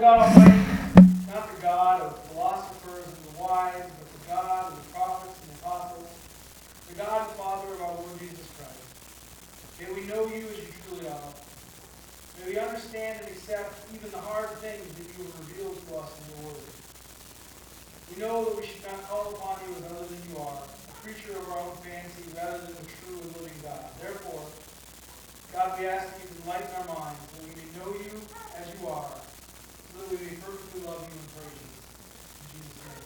Lord God Almighty, not the God of philosophers and the wise, but the God of the prophets and the apostles, the God and Father of our Lord Jesus Christ. May we know you as you truly are. May we understand and accept even the hard things that you have revealed to us in your word. We know that we should not call upon you as other than you are, a creature of our own fancy rather than the true and living God. Therefore, God, we ask that you enlighten our minds, that we may know you as you are, so that we may perfectly love you and praise you. In Jesus' name,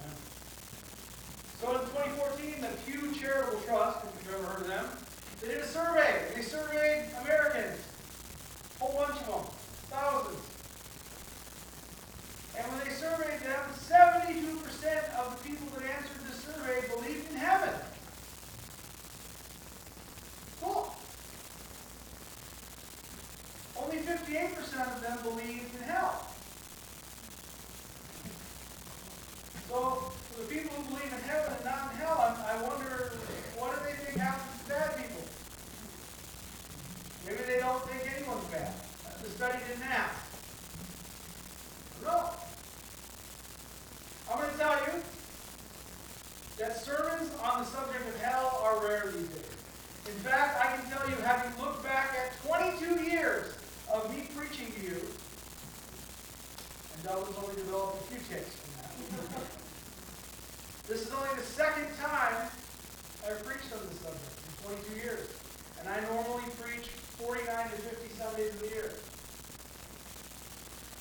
amen. So in 2014, the Pew Charitable Trust, if you've ever heard of them, they did a survey. They surveyed Americans, a whole bunch of them, thousands. And when they surveyed them, 72% of the people that answered the survey believed in heaven. Cool. Only 58% of them believed in hell. So, for the people who believe in heaven and not in hell, I wonder, what do they think happens to bad people? Maybe they don't think anyone's bad. The study didn't ask. No. I'm going to tell you that sermons on the subject of hell are rare these days. In fact, I can tell you, having looked back at 22 years of me preaching to you, and Doug was only developed a few takes from that. This is only the second time I've preached on this subject in 22 years. And I normally preach 49 to 50 Sundays a year.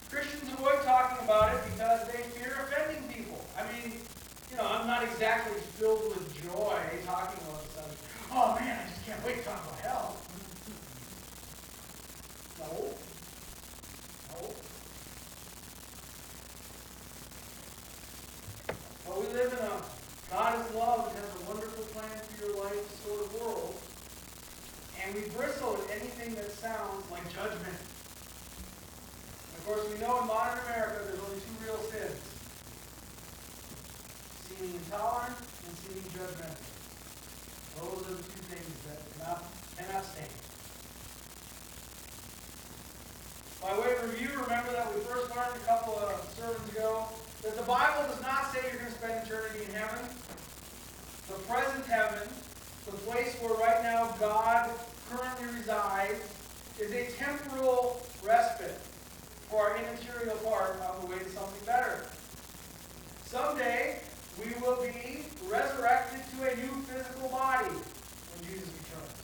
Christians avoid talking about it because they fear offending people. I mean, you know, I'm not exactly filled with joy talking about the subject. Oh man, I just can't wait to talk about hell. No. But we live in a God is love and has a wonderful plan for your life sort of world, and we bristle at anything that sounds like judgment. Of course, we know in modern America there's only two real sins: seeming intolerant and seeming judgmental. Those are the two things that cannot stand. By way of review, remember that we first learned a couple of sermons ago that the Bible does not say you're going to spend eternity in heaven. The present heaven, the place where right now God currently resides, is a temporal respite for our immaterial part on the way to something better. Someday, we will be resurrected to a new physical body when Jesus returns.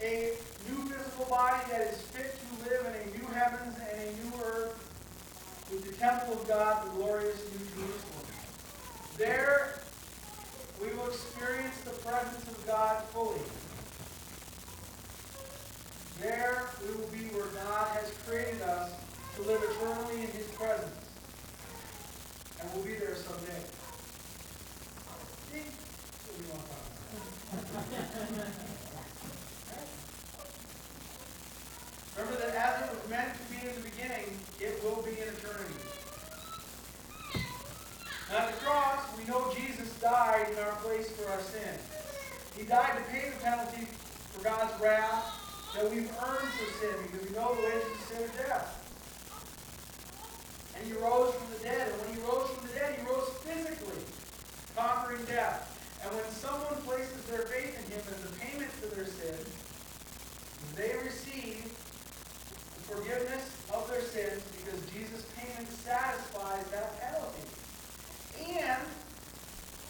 A new physical body that is fit to live in a new heavens and a new earth with the temple of God, the glorious New Jerusalem. There, we will experience the presence of God fully. There, we will be where God has created us to live eternally in His presence. And we'll be there someday. See? That's what we want to talk about. Remember that as it was meant to be in the beginning, it will be in eternity. Now at the cross, we know Jesus died in our place for our sin. He died to pay the penalty for God's wrath that we've earned for sin, because we know the wages of sin are death. And He rose from the dead. And when He rose from the dead, He rose physically, conquering death. And when someone places their faith in Him as a payment for their sin, they receive the forgiveness of their sins because Jesus' payment satisfies that penalty. And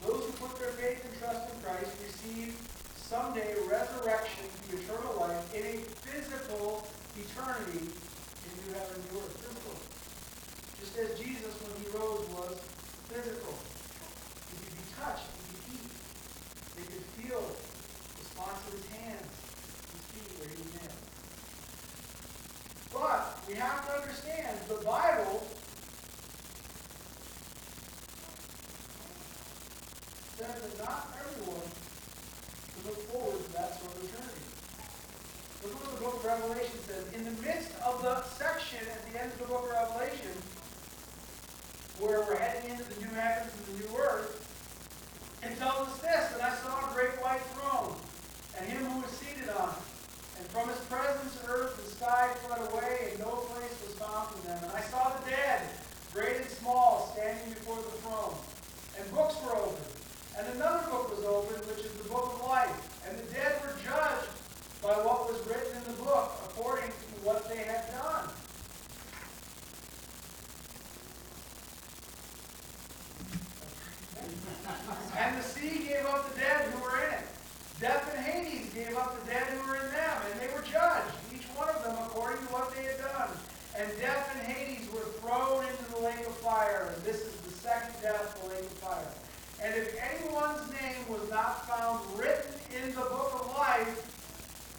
those who put their faith and trust in Christ receive someday resurrection to eternal life in a physical eternity in new heaven and new earth. Physical. Just as Jesus, when He rose, was physical. He could be touched, He could eat. They could feel the spots of His hands, His feet where He was nailed. But we have to understand the Bible says that not everyone can look forward to that sort of eternity. Look at what the book of Revelation says. In the midst of the section at the end of the book of Revelation, where we're heading into the new heavens and the new earth, it tells us this: "And I saw a great white throne, and Him who was seated on it. And from His presence earth and sky fled away, and no place was found for them. And I saw And death and Hades were thrown into the lake of fire. And this is the second death, the lake of fire. And if anyone's name was not found written in the book of life,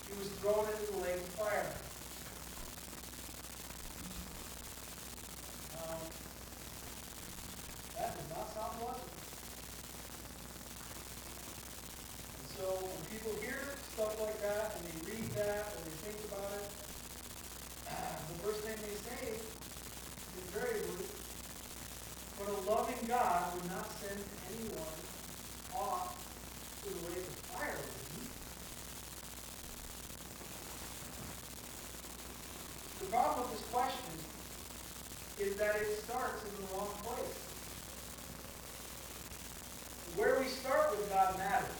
he was thrown into the lake of fire. That does not sound pleasant. And so when people hear stuff like that, when they read that, when they think about it, the first thing they say is very rude. But a loving God would not send anyone off to the lake of fire. The problem with this question is that it starts in the wrong place. Where we start with God matters.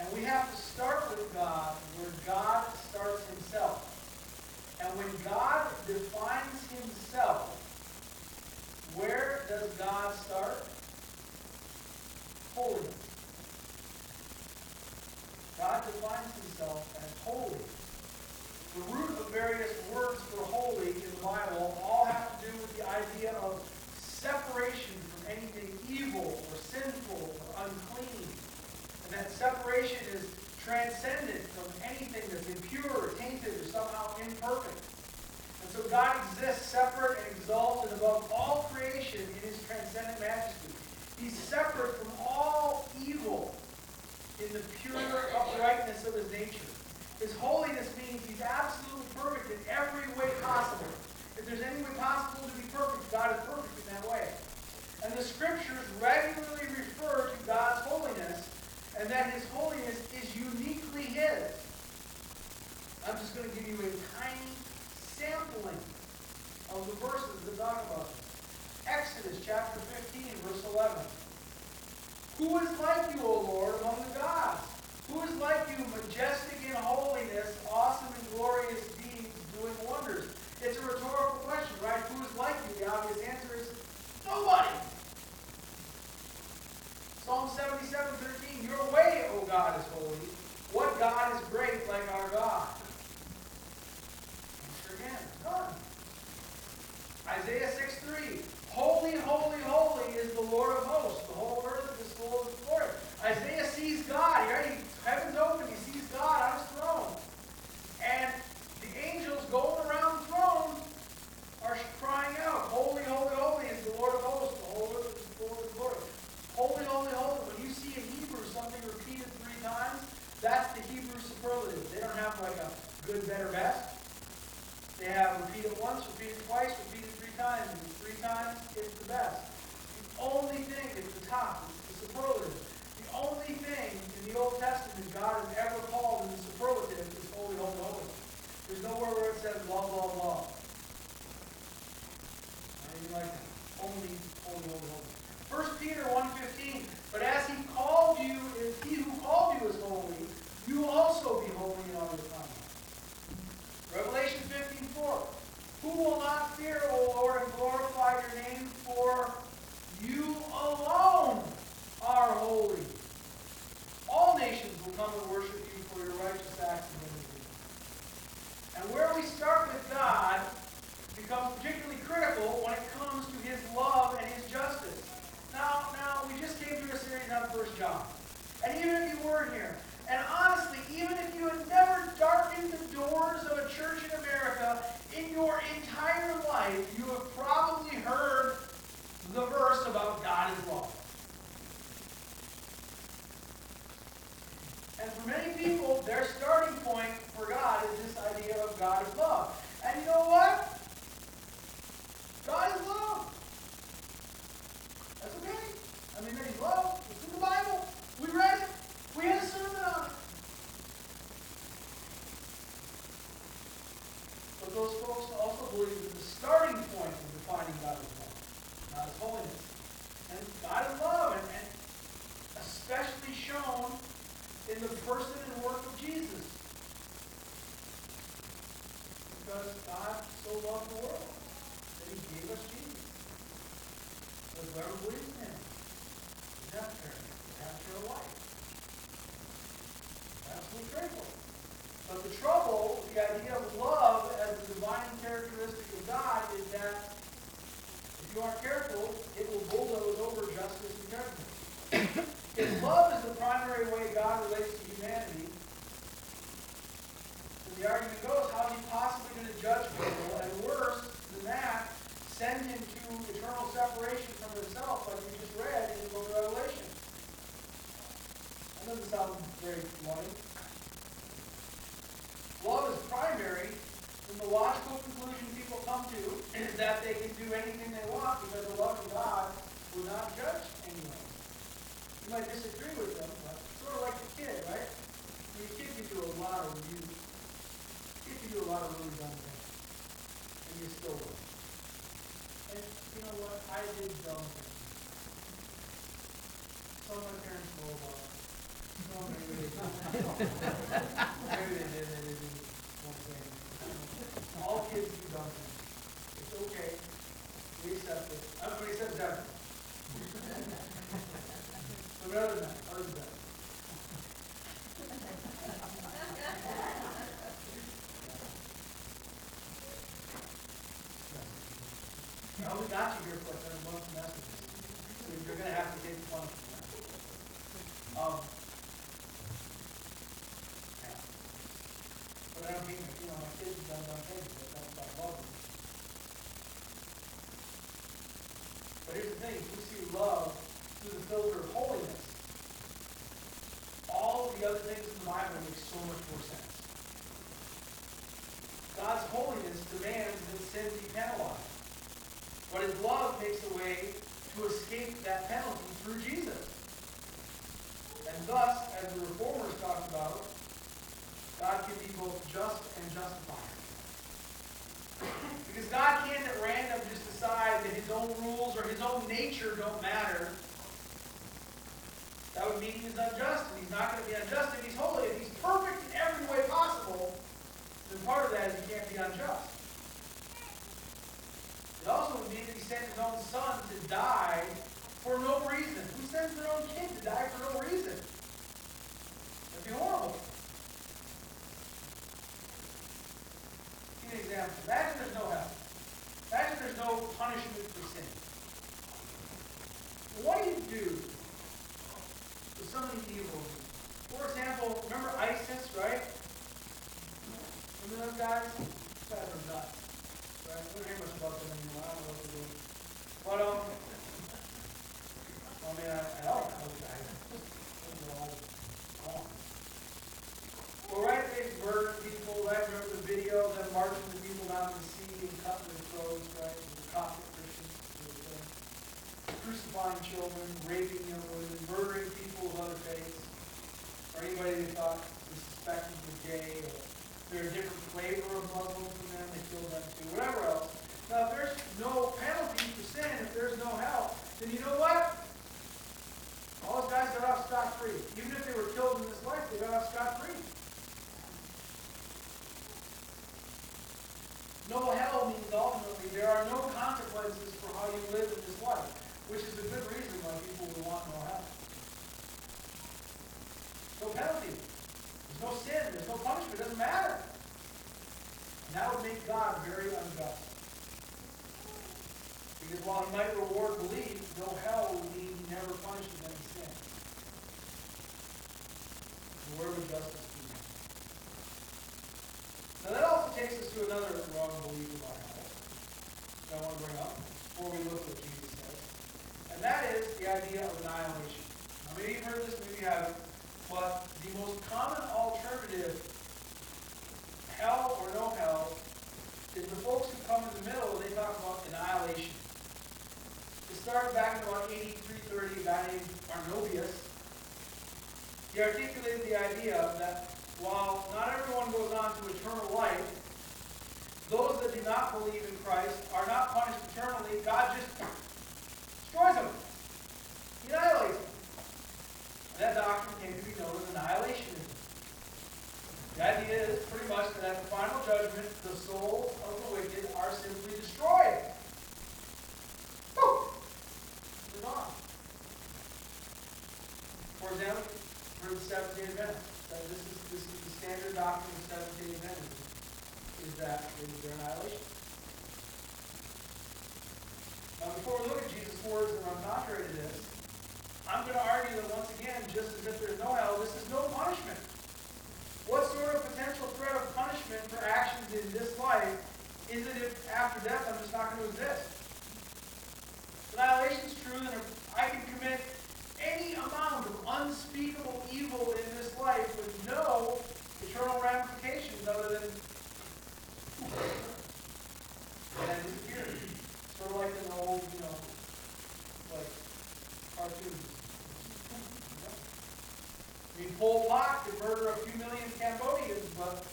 And we have to start with God where God starts himself. And when God defines himself, where does God start? Holiness. God defines himself as holy. The root of various words for holy in the Bible all have to do with the idea of separation from anything evil or sinful or unclean. And that separation is transcendent from anything that's impure or tainted or somehow imperfect. And so God exists separate and exalted above all creation in his transcendent majesty. He's separate from all evil in the pure uprightness of his nature. His holiness means he's absolutely perfect in every way possible. If there's any way possible to be perfect, God is perfect in that way. And the scriptures regularly refer to God's holiness and that his holiness is uniquely his. I'm just going to give you a tiny sampling of the verses that talk about this. Exodus chapter 15, verse 11. Who is like you, O Lord, among the gods? Who is like you, majestic in holiness, awesome in glorious deeds, doing wonders? It's a rhetorical question, right? Who is like you? The obvious answer is nobody. Psalm 77:13, your way, O God, is holy. What God is great like our God? Answer again, none. Isaiah 6:3, holy, holy, holy is the Lord of hosts. The whole earth is full of glory. Isaiah sees God. He heaven's open. He sees God on his throne. And the angels going around the throne are crying out, holy, holy, holy is the Lord of hosts. The whole earth is full of glory. Holy, holy, holy. When you see in Hebrew something repeated 3 times, that's the Hebrew superlative. They don't have like a good, better, best. They have repeat it once, repeat it twice, repeat it 3 times. And 3 times, it's the best. The only thing at the top is the superlative. The only thing in the Old Testament God has ever called in the superlative is holy, holy, holy. There's nowhere where it says blah, blah, blah. Not even like that. Only holy, holy, holy. 1 Peter 1:15, but as he called you, as he who called you is holy, you also be holy in all your conduct. Revelation 15:4, who will not fear, O Lord, and glorify your name, for you alone are holy. All nations will come and worship you for your righteous acts and holiness. And where we start with God becomes particularly critical when it comes to his love and his justice. Now, we just came through a series on 1 John. And even if you weren't here, and honestly, even if you had never darkened the doors of a church in America in your entire life, you have probably heard the verse about God is love. And for many people, their starting point for God is this idea of God is love. And you know what? God is love. That's okay. I mean, that he's love. It's in the Bible. We read it. We had a sermon on it. But those folks also believe that the starting point of defining God as love, not as holiness. And God is love, and especially shown in the person and work of Jesus. Because God so loved the world that he gave us Jesus. Whoever believes in him is after him, is after a life. Absolutely critical. But the trouble, the idea of love as the divine characteristic of you aren't careful, it will bulldoze over justice and judgment. His love is the primary way God relates to humanity. So the argument goes, how is he possibly going to judge people? And worse than that, send him to eternal separation from himself, like we just read in the book of Revelation. That doesn't sound very funny. Love is primary, and the logical conclusion people come to is that they can do anything they want because the love of God will not judge anyone. You might disagree with them, but sort of like a kid, right? I mean, a kid can do a lot of really dumb things, and you still love them. And you know what? I did dumb things. Some of my parents know about it. Some maybe they didn't. Maybe they did. All kids do dumb things. It's okay. We accept it. Everybody accepts everything. But other than that. I only got you here for like a month messages. So you're going to have to get one. But I don't mean, my kids have done dumb things, but that's about love. But here's the thing, we see love through the filter of holiness. All the other things in the Bible make so much more sense. God's holiness demands that sin be penalized. But his love makes a way to escape that penalty through Jesus. And thus, as the Reformers talked about, God can be both just and justifier. Because God can't at random just decide that his own rules or his own nature don't matter. That would mean he's unjust, and he's not going to be unjust if he's holy. If he's perfect in every way possible, then part of that is he can't be unjust. It also would mean that he sent his own son to die for no reason. Who sends their own kid to die for no reason? That'd be horrible. Give an example. Imagine there's no hell. Imagine there's no punishment for sin. What do you do with something evil? For example, remember ISIS, right? Remember those guys? Those guys are nuts. Right? We don't hear much about them anymore. I don't know what they're doing. But, I don't know those guys. Those are all gone. Well, right, they murdered people. Right? Remember the video of them marching the people down the sea and cutting their throats, right? The Coptic Christians. Crucifying children, raping young women, murdering people of other faiths. Or anybody they thought was suspected was gay or they're a different flavor of Muslim from them, they kill them too, whatever else. Now, if there's no penalty for sin, if there's no hell, then you know what? All those guys got off scot-free. Even if they were killed in this life, they got off scot-free. No hell means ultimately there are no consequences for how you live in this life, which is a good reason why people would want no hell. No penalty. There's no sin, there's no punishment, it doesn't matter. And that would make God very unjust. Because while he might reward belief, no hell would mean he never punishes any sin. So where would justice be? Now that also takes us to another wrong belief about hell that I want to bring up before we look at what Jesus says. And that is the idea of annihilation. Now maybe you've heard this, maybe you haven't. But the most common alternative, hell or no hell, is the folks who come in the middle, they talk about annihilation. It started back in about 8330, a guy named Arnobius. He articulated the idea that while not everyone goes on to eternal life, those that do not believe in Christ are not punished eternally. God just destroys them. He annihilates them. That doctrine came to be known as annihilationism. The idea is pretty much that at the final judgment, the souls of the wicked are simply destroyed. Woo! It's on. For example, for the Seventh-day Adventists, this is the standard doctrine of Seventh-day Adventism, is that it is their annihilation. Now, we before we look at Jesus' words that run contrary to this, I'm going to argue that once again, just as if there's no hell, this is no punishment. What sort of potential threat of punishment for actions in this life is it if after death I'm just not going to exist? Annihilation is true, and I can commit any amount of unspeakable evil in this life with no eternal ramifications other than that is here. Sort of like an old, like cartoons. I mean, Pol Pot could murder a few million Cambodians, but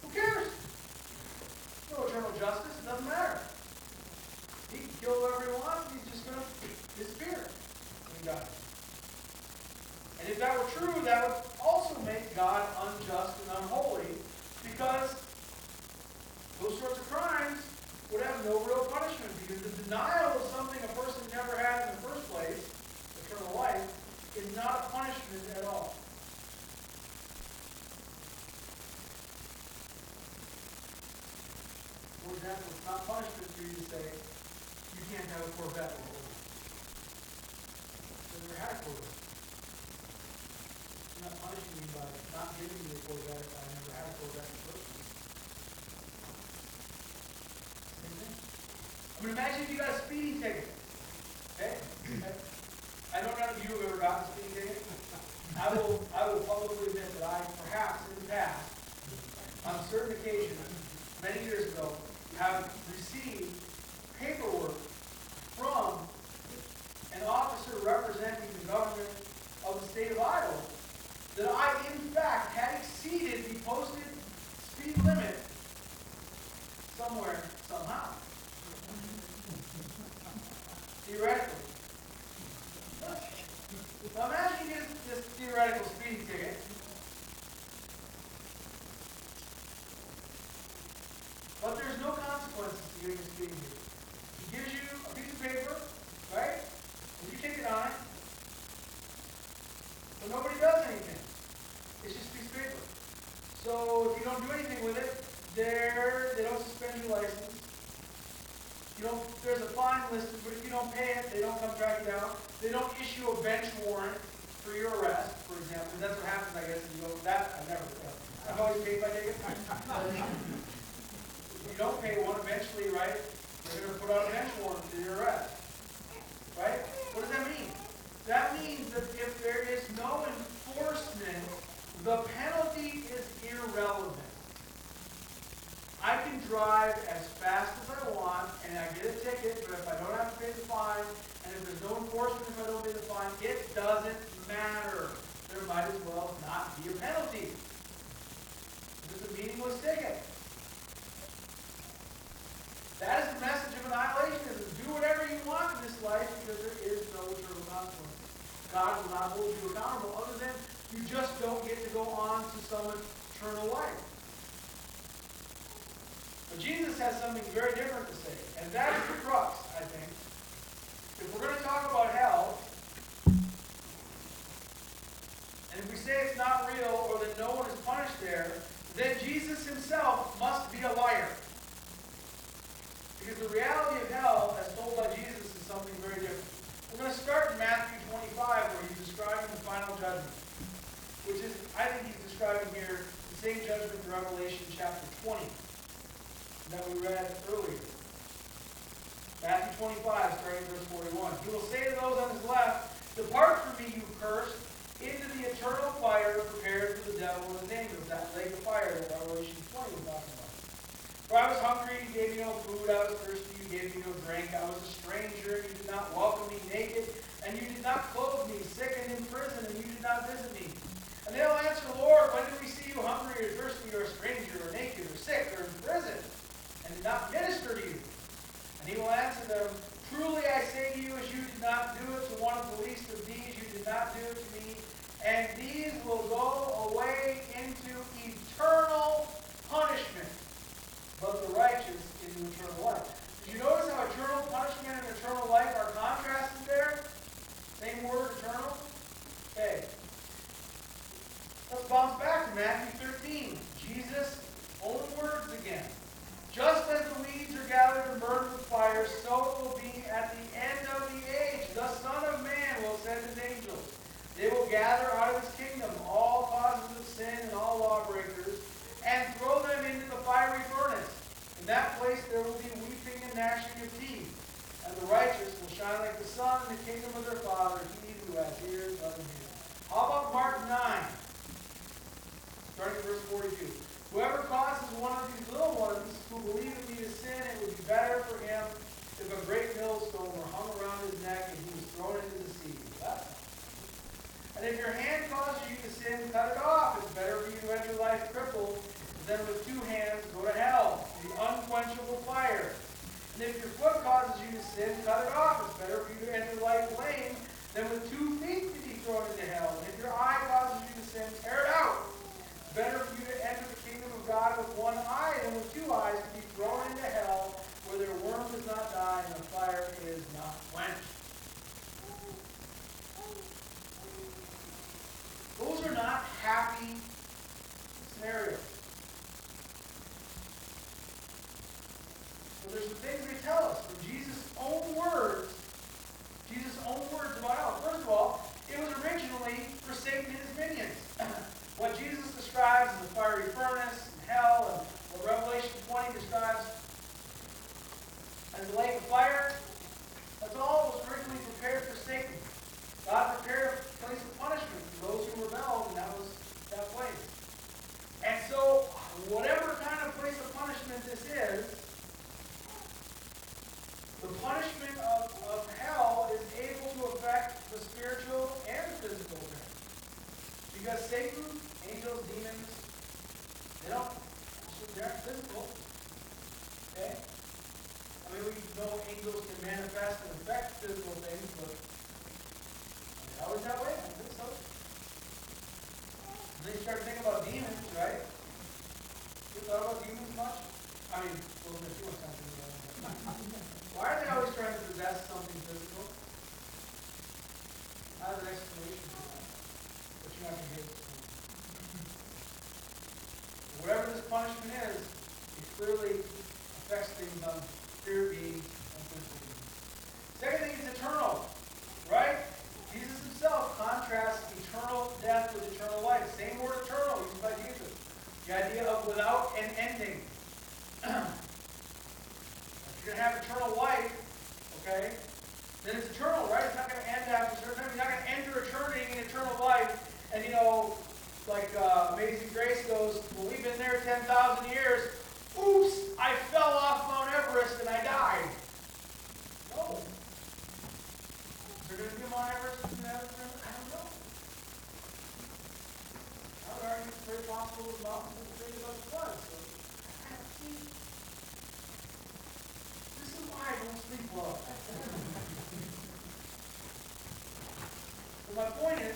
who cares? No eternal justice, it doesn't matter. He can kill whoever he wants, he's just going to disappear when he dies. And if that were true, that would also make God unjust and unholy, because those sorts of crimes would have no real punishment, because the denial of something a person never had in the first place, eternal life, is not a punishment at all. For example, it's not punishment for you to say, you can't have a Corvette. You've never had a Corvette. You're not punishing me by not giving me a Corvette if I never had a Corvette in the first place. Same thing. I mean, imagine if you got a speeding ticket. Okay? I don't know if you have ever gotten a speeding ticket. I will publicly admit that I, perhaps in the past, on certain occasions, many years ago, have received paperwork from an officer representing the government of the state of Iowa that I, in fact, had exceeded the posted speed limit somewhere, somehow. Theoretically. Now imagine you get this theoretical speeding ticket. But there's no consequences to you in this meeting. He gives you a piece of paper, right? And you take it on it. So nobody does anything. It's just a piece of paper. So if you don't do anything with it, they don't suspend your license. There's a fine listed, but if you don't pay it, they don't come track you down. They don't issue a bench warrant for your arrest, for example. And that's what happens, I guess. You go, that I never did. I've always paid my ticket. If you don't pay one eventually, right, they're going to put out an actual one to your arrest. Right? What does that mean? That means that if there is no enforcement, the penalty is irrelevant. I can drive as fast as I want, and I get a ticket, but if I don't have to pay the fine, and if there's no enforcement if I don't pay the fine, it doesn't matter. There might as well not be a penalty. It's a meaningless ticket. That is the message of annihilationism. Do whatever you want in this life because there is no eternal consequence. God will not hold you accountable other than you just don't get to go on to some eternal life. But Jesus has something very different to say, and that is the crux, I think. If we're going to talk about hell, and if we say it's not real or that no one is punished there, then Jesus himself must be a liar. Because the reality of hell, as told by Jesus, is something very different. We're going to start in Matthew 25, where he's describing the final judgment. Which is, I think he's describing here, the same judgment in Revelation chapter 20 that we read earlier. Matthew 25, starting verse 41. He will say to those on his left, "Depart from me, you cursed, into the eternal fire prepared for the devil and his angels." That lake of fire that Revelation 20 was talking about. For I was hungry, you gave me no food. I was thirsty, you gave me no drink. I was a stranger, you did not welcome me. Naked, and you did not clothe me. Sick and in prison, and you did not visit me. And they'll answer, Lord, when did we see you hungry or thirsty or a stranger or naked or sick or in prison, and did not minister to you? And he will answer them, Truly I say to you, as you did not do it to one of the least of these, you did not do it to me. And these will go away into eternal punishment, but the righteous into eternal life. Did you notice how eternal punishment and eternal life are contrasted there? Same word, eternal. Okay. Let's bounce back to Matthew 13. Jesus' own words again. Just as the weeds kingdom of their Father, he who has ears, let him hear. How about Mark 9? Starting at verse 42. Whoever causes one of these little ones who believe in me to sin, it would be better for him if a great millstone were hung around his neck and he was thrown into the sea. That's nice. And if your hand causes you to sin, cut it off. It's better for you to end your life crippled than with two hands go to hell, the unquenchable fire. And if your foot causes you to sin, cut it off. It's better for you to end your life lame than with 2 feet to be thrown into hell. And if your eye causes you to sin, tear it out. It's better for you to enter the kingdom of God with one eye than with two eyes to be thrown into hell, where their worm does not die and the fire is not quenched. Those are not happy scenarios. But there's some things they tell us from Jesus' own words. Jesus' own words about hell. First of all, it was originally for Satan and his minions. What Jesus describes as the fiery furnace and hell, and what Revelation 20 describes as the lake of fire, that's all was originally prepared for Satan. God prepared a place of punishment for those who rebelled, and that was that place. And so, whatever kind of place of punishment this is, the punishment of hell is able to affect the spiritual and the physical realm. Because Satan, angels, demons, they aren't physical. Okay? I mean, we know angels can manifest and affect physical things, but they're always that way. I think so. And then you start thinking about demons, right? You thought about demons much? I mean, well, there's too much time to do. Why are they always trying to possess something physical? I have an explanation for that, but you're not going to get it. Whatever this punishment is, it clearly affects things on spirit beings and physical beings. Second thing is eternal, right? Jesus himself contrasts eternal death with eternal life. Same word eternal used by Jesus. The idea of without an ending. You're going to have eternal life, okay? Then it's eternal, right? It's not going to end after a certain time. You're not going to end your eternity in eternal life. And, you know, like Amazing Grace goes, well, we've been there 10,000 years. Oops, I fell off Mount Everest and I died. No. Is there going to be a Mount Everest in heaven? I don't know. I would argue it's very possible the mountains are the biggest of the sun, so I don't see. I don't sleep well. So my point is,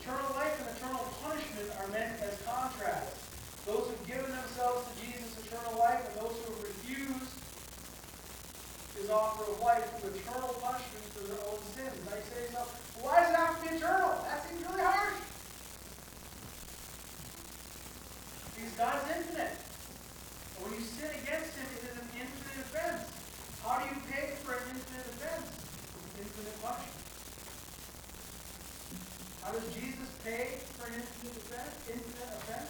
eternal life and eternal punishment are meant as contrasts. Those who've given themselves to Jesus eternal life, and those who have refused his offer of life to eternal punishment for their own sins. Now you say to yourself, why does it have to be eternal? That seems really harsh. Because God is infinite. And when you sin against him, it is an infinite offense. How do you pay for an infinite offense? Infinite punishment. How does Jesus pay for an infinite offense? Infinite offense?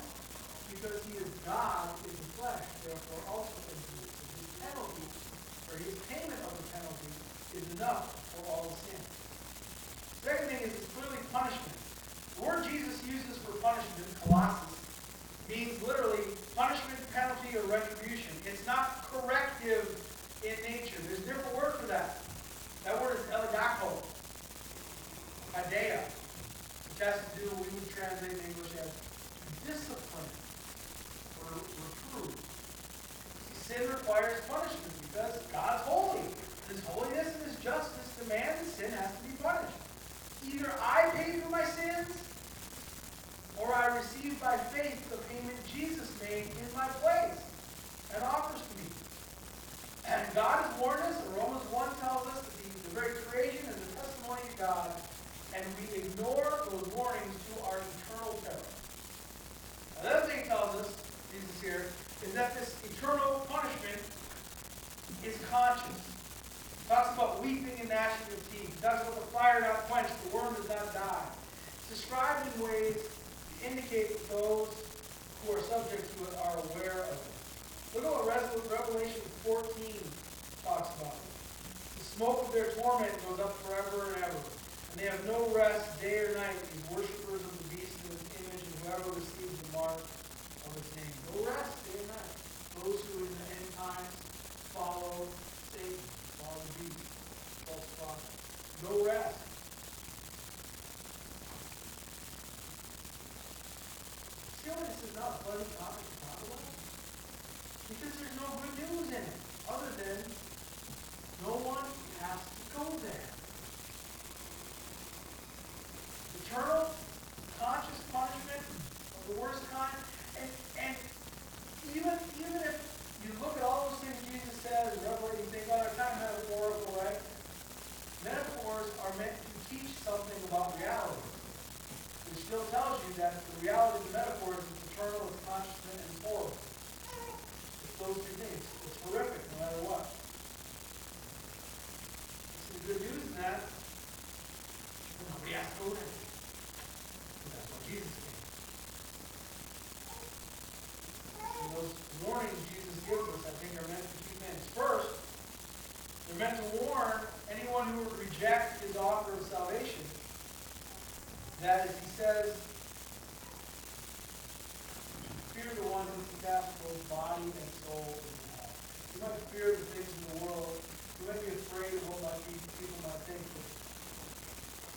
Because he is God in the flesh, therefore also infinite. So his penalty, or his payment of the penalty, is enough for all sin. Second thing is, it's clearly punishment. The word Jesus uses for punishment, Colossus, means literally punishment, penalty, or retribution. It's not corrective in nature. There's a different word for that. That word is eledaco, adea, which has to do, we would translate in English as discipline or reproof. Sin requires punishment because God's holy. His holiness and his justice demand that sin has to be punished. Either I pay for my sins, or I receive by faith the payment Jesus made in my place and offers to me. And God has warned us, and Romans 1 tells us that the very creation is the testimony of God, and we ignore those warnings to our eternal terror. Another thing he tells us, Jesus here, is that this eternal punishment is conscious. He talks about weeping and gnashing of teeth. He talks about the fire not quenched, the worm does not die. It's described in ways indicate that those who are subject to it are aware of it. Look at what Revelation 14 talks about. The smoke of their torment goes up forever and ever. And they have no rest day or night, these worshippers of the beast and his image, and whoever receives the mark of his name. No rest day or night. Those who in the end times follow Satan, follow the beast, false prophet. No rest. Stillness is not a pleasant topic to talk about, because there's no good news in it, other than no one has to go there. Eternal, conscious punishment of the worst kind, and even if you look at all those things Jesus says in Revelation, you think, oh, it's not metaphorical, right? Metaphors are meant to teach something about reality. It still tells you that the reality of the metaphor is eternal, it's consciousness, and it's horrible. It's those two things. It's horrific no matter what. So the good news in that, nobody has to go there. That's what Jesus did. And those warnings Jesus gives us, I think, are meant for two things. First, they're meant to warn anyone who would reject his offer of salvation. That is, he says, fear the one who can cast both body and soul into hell. You might fear the things in the world. You might be afraid of what might be, people might think, but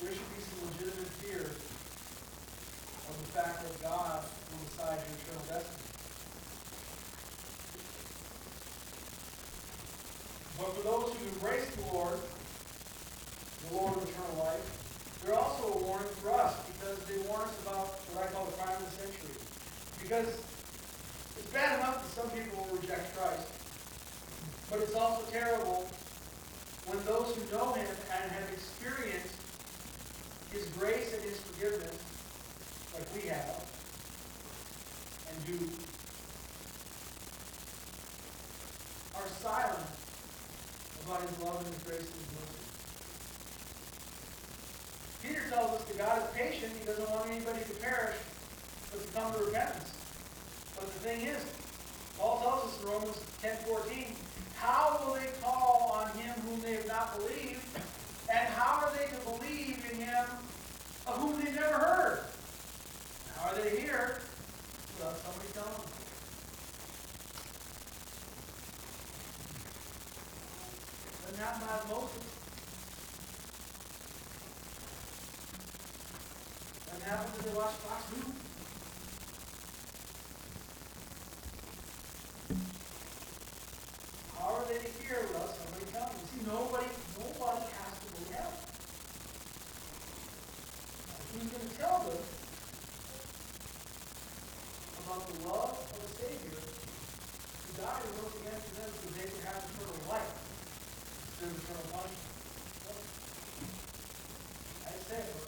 there should be some legitimate fear of the fact that God will decide your eternal destiny. But for those who embrace the Lord of eternal life, they're also a warning for us, because they warn us about what I call the crime of the century. Because it's bad enough that some people will reject Christ, but it's also terrible when those who know him and have experienced his grace and his forgiveness, like we have, and do, are silent about his love and his grace and his mercy. Peter tells us that God is patient. He doesn't want anybody to perish, but to come to repentance. But the thing is, Paul tells us in Romans 10:14, how will they call on him whom they have not believed, and how are they to believe in him of whom they've never heard? How are they to hear without somebody telling them? Doesn't happen by Moses. And now when they watch Fox News. How are they to hear without somebody telling them? See, nobody has to go down. Who's going to tell them about the love of the Savior who died and rose again for them so they could have eternal life instead of eternal punishment? I say it, but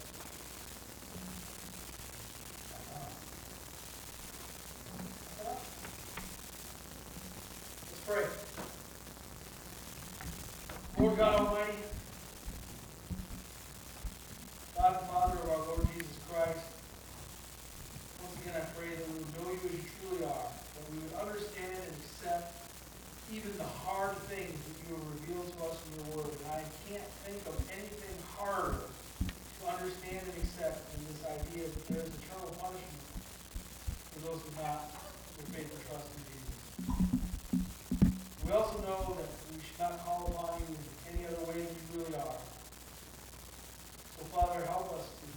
pray. Lord God Almighty, God and Father of our Lord Jesus Christ, once again I pray that we would know you as you truly are, that we would understand and accept even the hard things that you have revealed to us in your word. And I can't think of anything harder to understand and accept than this idea that there is eternal punishment for those who not their faith and trust in Jesus. We also know that we should not call upon you in any other way than you really are. So, Father, help us to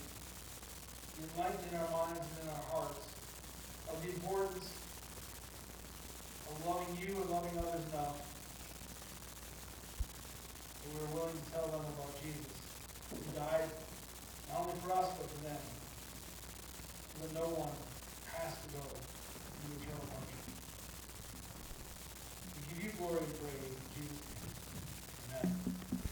enlighten in our minds and in our hearts of the importance of loving you and loving others enough that we're willing to tell them about Jesus, who died not only for us but for them, so that no one has to go to the eternal life. Give you glory and praise in Jesus' name. Amen.